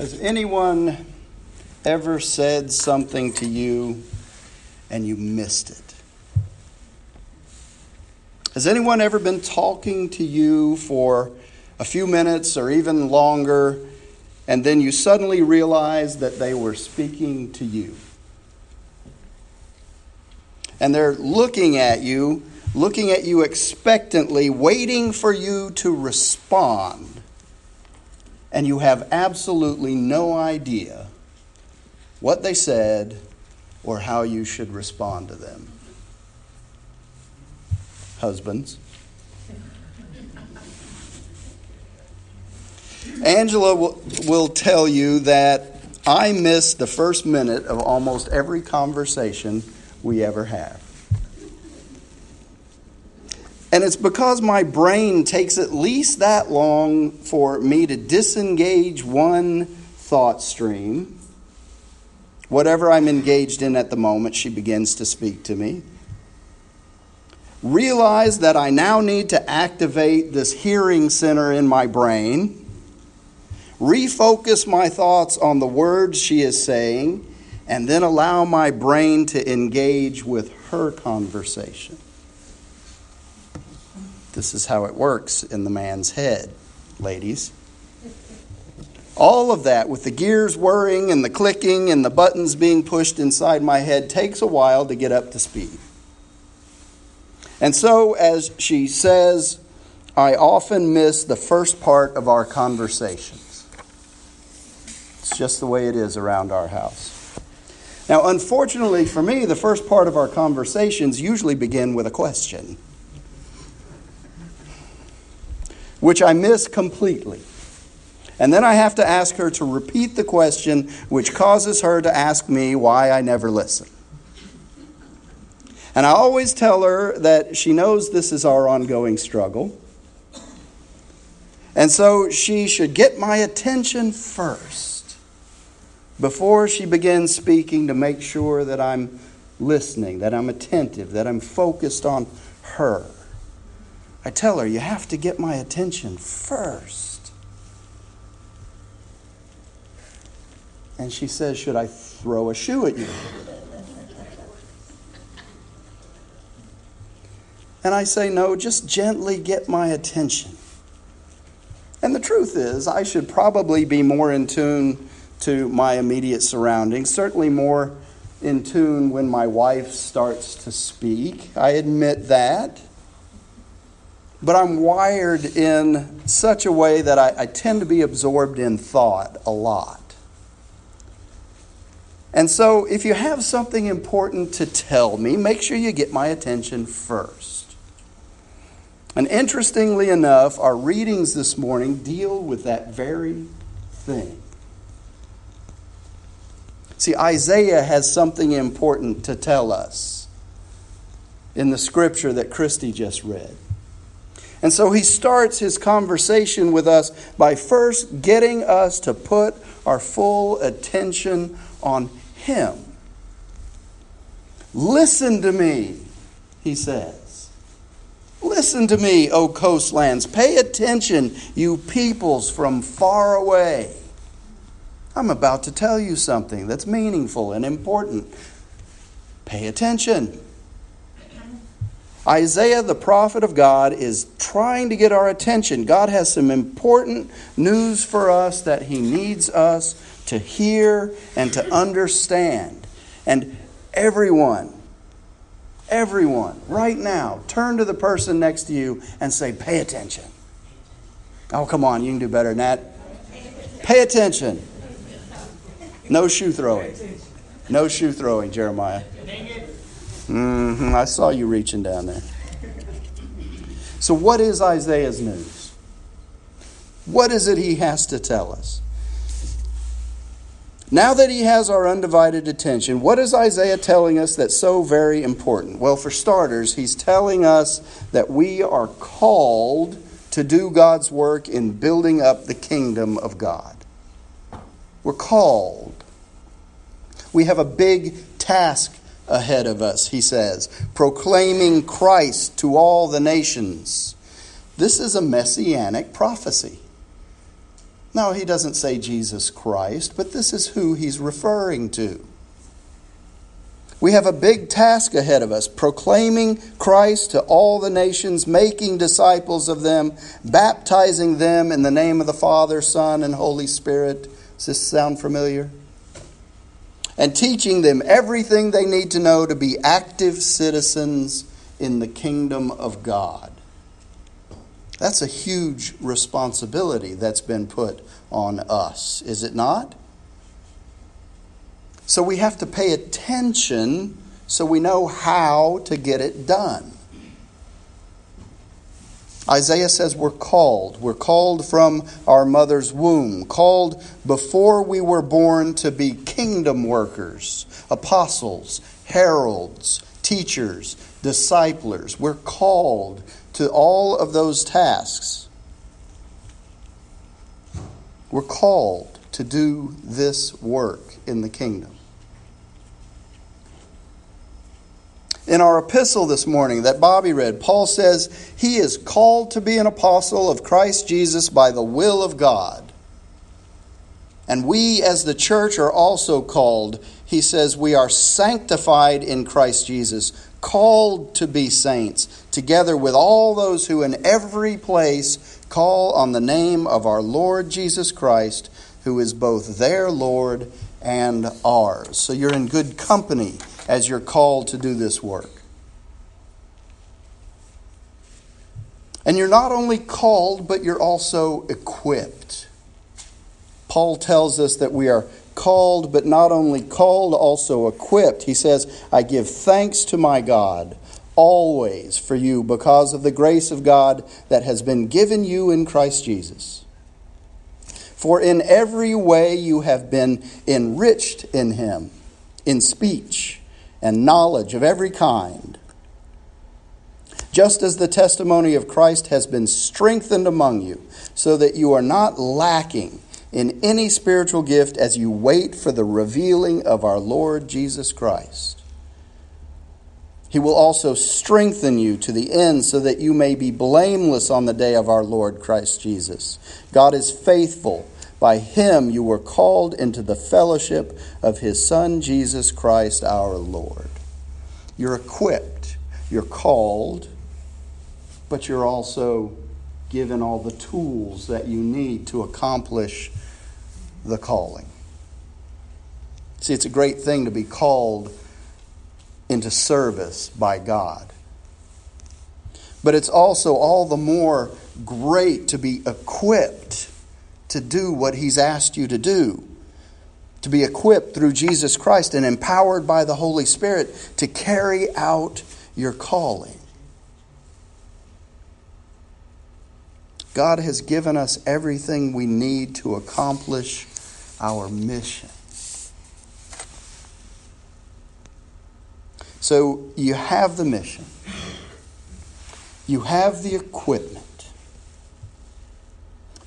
Has anyone ever said something to you and you missed it? Has anyone ever been talking to you for a few minutes or even longer, and then you suddenly realize that they were speaking to you? And they're looking at you expectantly, waiting for you to respond. And you have absolutely no idea what they said or how you should respond to them. Husbands. Angela will tell you that I miss the first minute of almost every conversation we ever have. And it's because my brain takes at least that long for me to disengage one thought stream. Whatever I'm engaged in at the moment, she begins to speak to me. Realize that I now need to activate this hearing center in my brain. Refocus my thoughts on the words she is saying, and then allow my brain to engage with her conversation. This is how it works in the man's head, ladies. All of that, with the gears whirring and the clicking and the buttons being pushed inside my head, takes a while to get up to speed. And so, as she says, I often miss the first part of our conversations. It's just the way it is around our house. Now, unfortunately for me, the first part of our conversations usually begin with a question, which I miss completely. And then I have to ask her to repeat the question, which causes her to ask me why I never listen. And I always tell her that she knows this is our ongoing struggle, and so she should get my attention first before she begins speaking, to make sure that I'm listening, that I'm attentive, that I'm focused on her. I tell her, you have to get my attention first. And she says, should I throw a shoe at you? And I say, no, just gently get my attention. And the truth is, I should probably be more in tune to my immediate surroundings, certainly more in tune when my wife starts to speak. I admit that. But I'm wired in such a way that I tend to be absorbed in thought a lot. And so if you have something important to tell me, make sure you get my attention first. And interestingly enough, our readings this morning deal with that very thing. See, Isaiah has something important to tell us in the scripture that Christy just read. And so he starts his conversation with us by first getting us to put our full attention on him. Listen to me, he says. Listen to me, O coastlands. Pay attention, you peoples from far away. I'm about to tell you something that's meaningful and important. Pay attention. Isaiah, the prophet of God, is trying to get our attention. God has some important news for us that he needs us to hear and to understand. And everyone, right now, turn to the person next to you and say, pay attention. Oh, come on, you can do better than that. Pay attention. No shoe throwing. No shoe throwing, Jeremiah. I saw you reaching down there. So what is Isaiah's news? What is it he has to tell us? Now that he has our undivided attention, what is Isaiah telling us that's so very important? Well, for starters, he's telling us that we are called to do God's work in building up the kingdom of God. We're called. We have a big task ahead of us, he says, proclaiming Christ to all the nations. This is a messianic prophecy. No, he doesn't say Jesus Christ, but this is who he's referring to. We have a big task ahead of us, proclaiming Christ to all the nations, making disciples of them, baptizing them in the name of the Father, Son, and Holy Spirit. Does this sound familiar? And teaching them everything they need to know to be active citizens in the kingdom of God. That's a huge responsibility that's been put on us, is it not? So we have to pay attention so we know how to get it done. Isaiah says we're called. We're called from our mother's womb. Called before we were born to be kingdom workers, apostles, heralds, teachers, disciplers. We're called to all of those tasks. We're called to do this work in the kingdom. In our epistle this morning that Bobby read, Paul says he is called to be an apostle of Christ Jesus by the will of God. And we as the church are also called. He says we are sanctified in Christ Jesus, called to be saints, together with all those who in every place call on the name of our Lord Jesus Christ, who is both their Lord and ours. So you're in good company as you're called to do this work. And you're not only called, but you're also equipped. Paul tells us that we are called, but not only called, also equipped. He says, I give thanks to my God always for you because of the grace of God that has been given you in Christ Jesus. For in every way you have been enriched in him, in speech and knowledge of every kind, just as the testimony of Christ has been strengthened among you, so that you are not lacking in any spiritual gift as you wait for the revealing of our Lord Jesus Christ. He will also strengthen you to the end, so that you may be blameless on the day of our Lord Christ Jesus. God is faithful. By him you were called into the fellowship of his Son, Jesus Christ, our Lord. You're equipped, you're called, but you're also given all the tools that you need to accomplish the calling. See, it's a great thing to be called into service by God. But it's also all the more great to be equipped to do what he's asked you to do, to be equipped through Jesus Christ and empowered by the Holy Spirit to carry out your calling. God has given us everything we need to accomplish our mission. So you have the mission. You have the equipment.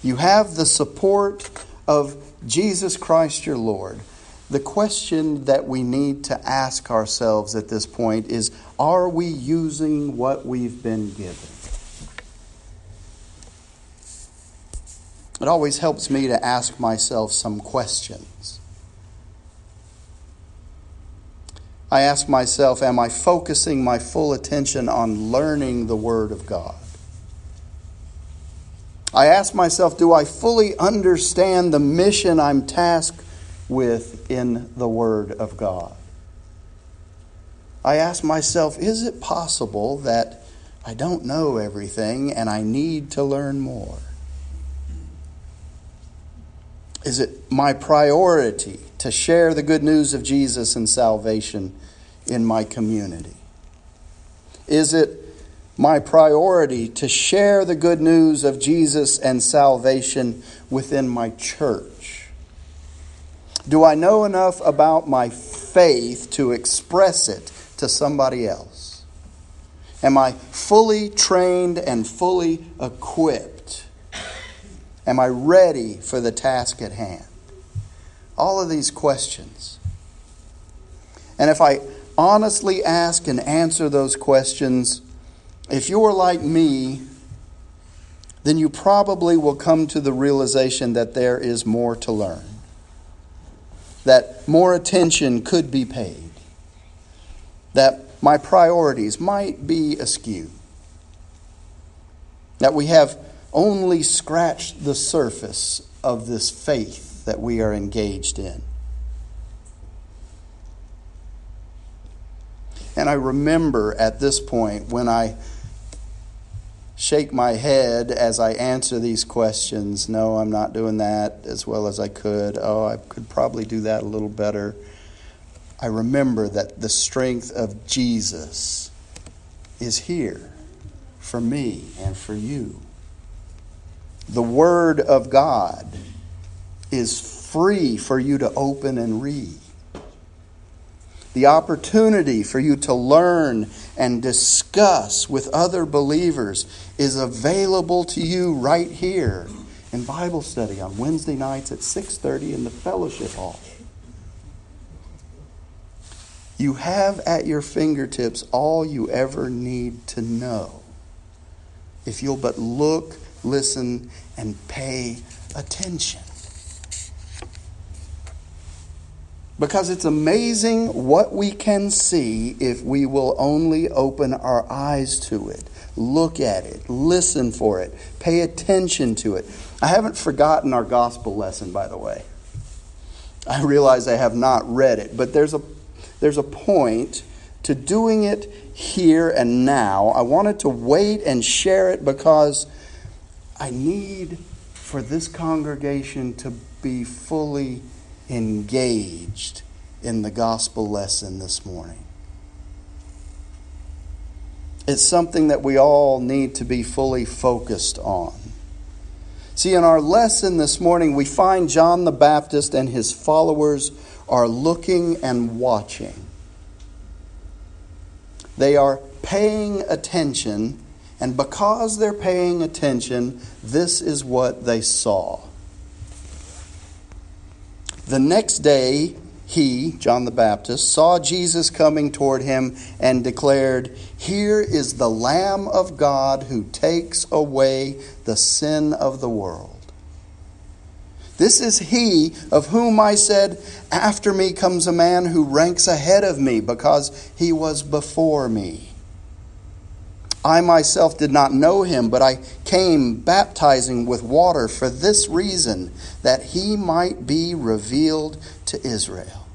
You have the support of Jesus Christ your Lord. The question that we need to ask ourselves at this point is, are we using what we've been given? It always helps me to ask myself some questions. I ask myself, am I focusing my full attention on learning the Word of God? I ask myself, do I fully understand the mission I'm tasked with in the Word of God? I ask myself, is it possible that I don't know everything and I need to learn more? Is it my priority to share the good news of Jesus and salvation in my community? Is it my priority to share the good news of Jesus and salvation within my church? Do I know enough about my faith to express it to somebody else? Am I fully trained and fully equipped? Am I ready for the task at hand? All of these questions. And if I honestly ask and answer those questions, if you're like me, then you probably will come to the realization that there is more to learn, that more attention could be paid, that my priorities might be askew, that we have only scratched the surface of this faith that we are engaged in. And I remember at this point when I shake my head as I answer these questions. No, I'm not doing that as well as I could. Oh, I could probably do that a little better. I remember that the strength of Jesus is here for me and for you. The Word of God is free for you to open and read. The opportunity for you to learn and discuss with other believers is available to you right here in Bible study on Wednesday nights at 6:30 in the fellowship hall. You have at your fingertips all you ever need to know if you'll but look, listen, and pay attention. Because it's amazing what we can see if we will only open our eyes to it, look at it, listen for it, pay attention to it. I haven't forgotten our gospel lesson, by the way. I realize I have not read it, but there's a point to doing it here and now. I wanted to wait and share it because I need for this congregation to be fully engaged in the gospel lesson this morning. It's something that we all need to be fully focused on. See, in our lesson this morning, we find John the Baptist and his followers are looking and watching. They are paying attention, and because they're paying attention, this is what they saw. The next day, he, John the Baptist, saw Jesus coming toward him and declared, "Here is the Lamb of God who takes away the sin of the world. This is he of whom I said, 'After me comes a man who ranks ahead of me because he was before me.' I myself did not know him, but I came baptizing with water for this reason, that he might be revealed to Israel."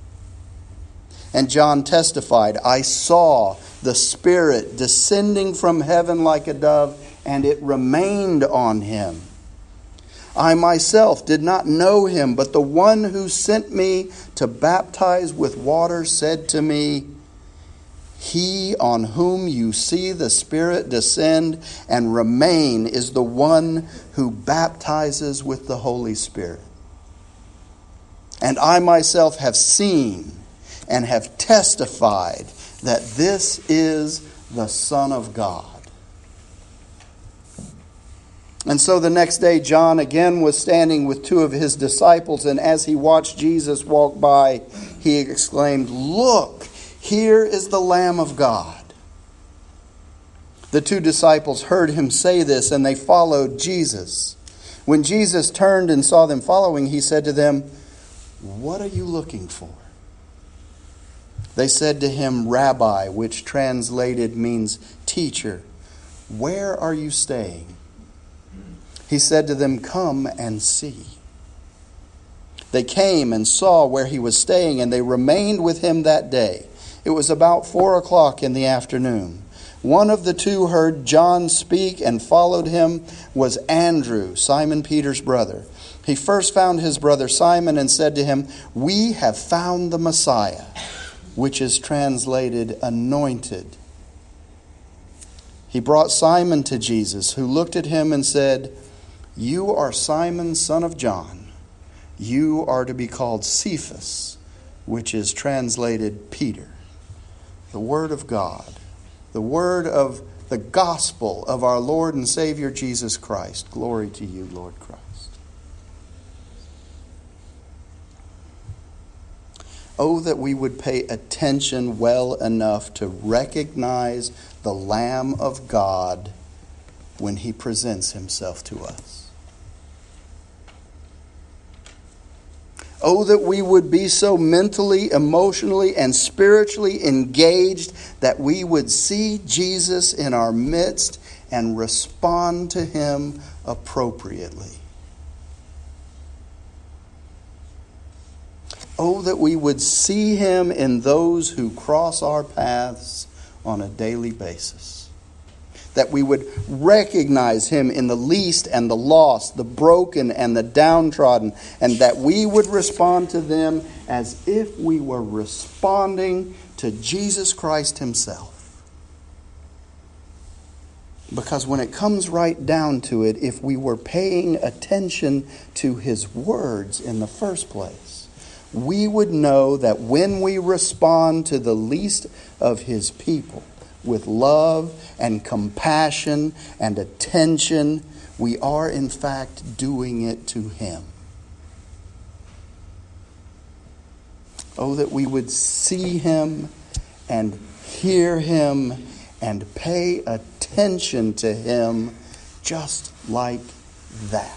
And John testified, "I saw the Spirit descending from heaven like a dove, and it remained on him. I myself did not know him, but the one who sent me to baptize with water said to me, 'He on whom you see the Spirit descend and remain is the one who baptizes with the Holy Spirit.' And I myself have seen and have testified that this is the Son of God." And so the next day, John again was standing with two of his disciples, and as he watched Jesus walk by, he exclaimed, "Look! Here is the Lamb of God." The two disciples heard him say this, and they followed Jesus. When Jesus turned and saw them following, he said to them, "What are you looking for?" They said to him, "Rabbi," which translated means teacher, "where are you staying?" He said to them, "Come and see." They came and saw where he was staying, and they remained with him that day. It was about 4:00 in the afternoon. One of the two heard John speak and followed him was Andrew, Simon Peter's brother. He first found his brother Simon and said to him, "We have found the Messiah," which is translated anointed. He brought Simon to Jesus, who looked at him and said, "You are Simon, son of John. You are to be called Cephas," which is translated Peter. The Word of God, the Word of the Gospel of our Lord and Savior Jesus Christ. Glory to you, Lord Christ. Oh, that we would pay attention well enough to recognize the Lamb of God when he presents himself to us. Oh, that we would be so mentally, emotionally, and spiritually engaged that we would see Jesus in our midst and respond to him appropriately. Oh, that we would see him in those who cross our paths on a daily basis. That we would recognize him in the least and the lost, the broken and the downtrodden, and that we would respond to them as if we were responding to Jesus Christ himself. Because when it comes right down to it, if we were paying attention to his words in the first place, we would know that when we respond to the least of his people with love and compassion and attention, we are in fact doing it to him. Oh, that we would see him and hear him and pay attention to him just like that.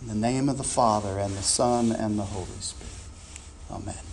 In the name of the Father, and the Son, and the Holy Spirit. Amen.